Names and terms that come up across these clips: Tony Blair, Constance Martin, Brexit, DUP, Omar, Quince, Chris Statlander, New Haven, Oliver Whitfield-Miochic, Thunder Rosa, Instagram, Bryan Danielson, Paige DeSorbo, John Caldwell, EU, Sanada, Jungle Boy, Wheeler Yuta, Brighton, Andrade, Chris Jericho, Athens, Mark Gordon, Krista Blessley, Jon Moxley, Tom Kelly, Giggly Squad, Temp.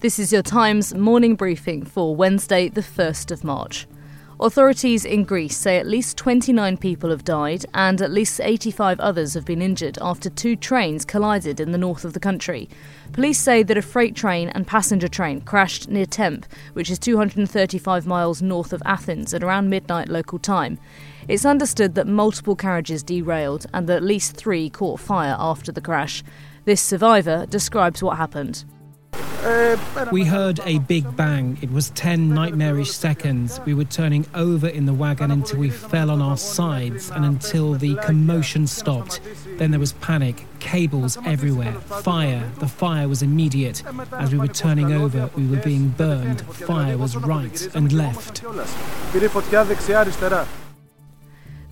This is your Times morning briefing for Wednesday, the 1st of March. Authorities in Greece say at least 29 people have died and at least 85 others have been injured after two trains collided in the north of the country. Police say that a freight train and passenger train crashed near Temp, which is 235 miles north of Athens at around midnight local time. It's understood that multiple carriages derailed and that at least three caught fire after the crash. This survivor describes what happened. We heard a big bang. It was 10 nightmarish seconds. We were turning over in the wagon until we fell on our sides and until the commotion stopped. Then there was panic, cables everywhere, fire. The fire was immediate. As we were turning over, we were being burned. Fire was right and left.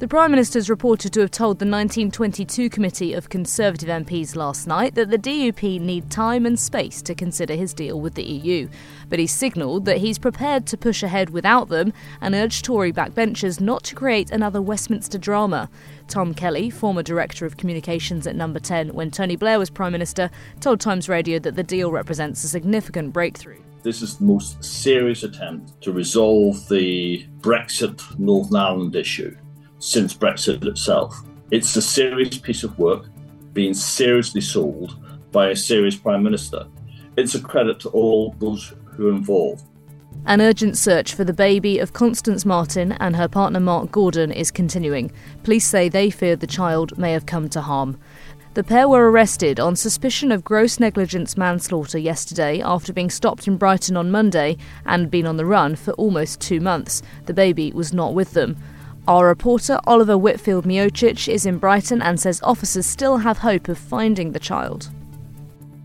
The Prime Minister is reported to have told the 1922 Committee of Conservative MPs last night that the DUP need time and space to consider his deal with the EU. But he signalled that he's prepared to push ahead without them and urged Tory backbenchers not to create another Westminster drama. Tom Kelly, former Director of Communications at No. 10 when Tony Blair was Prime Minister, told Times Radio that the deal represents a significant breakthrough. This is the most serious attempt to resolve the Brexit Northern Ireland issue since Brexit itself. It's a serious piece of work being seriously sold by a serious Prime Minister. It's a credit to all those who are involved. An urgent search for the baby of Constance Martin and her partner Mark Gordon is continuing. Police say they fear the child may have come to harm. The pair were arrested on suspicion of gross negligence manslaughter yesterday after being stopped in Brighton on Monday and been on the run for almost 2 months. The baby was not with them. Our reporter Oliver Whitfield-Miochic is in Brighton and says officers still have hope of finding the child.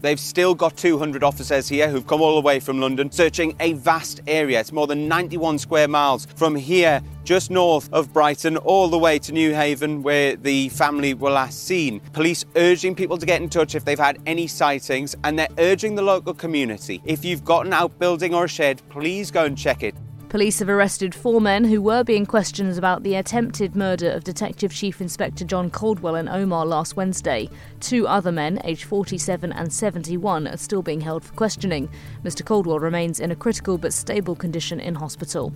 They've still got 200 officers here who've come all the way from London searching a vast area. It's more than 91 square miles from here, just north of Brighton, all the way to New Haven, where the family were last seen. Police urging people to get in touch if they've had any sightings, and they're urging the local community, if you've got an outbuilding or a shed, please go and check it. Police have arrested four men who were being questioned about the attempted murder of Detective Chief Inspector John Caldwell and Omar last Wednesday. Two other men, aged 47 and 71, are still being held for questioning. Mr Caldwell remains in a critical but stable condition in hospital.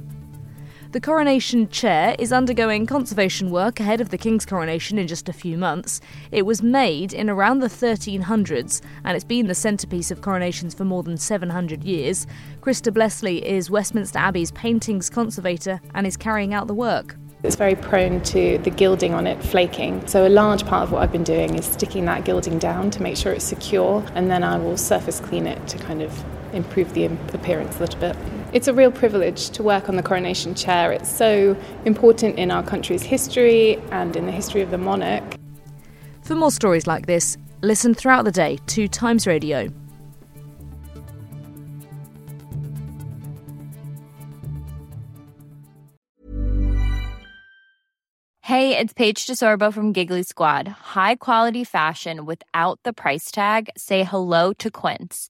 The coronation chair is undergoing conservation work ahead of the King's coronation in just a few months. It was made in around the 1300s and it's been the centrepiece of coronations for more than 700 years. Krista Blessley is Westminster Abbey's paintings conservator and is carrying out the work. It's very prone to the gilding on it flaking, so a large part of what I've been doing is sticking that gilding down to make sure it's secure, and then I will surface clean it to kind of improve the appearance a little bit. It's a real privilege to work on the coronation chair. It's so important in our country's history and in the history of the monarch. For more stories like this, listen throughout the day to Times Radio. Hey, it's Paige DeSorbo from Giggly Squad. High quality fashion without the price tag. Say hello to Quince.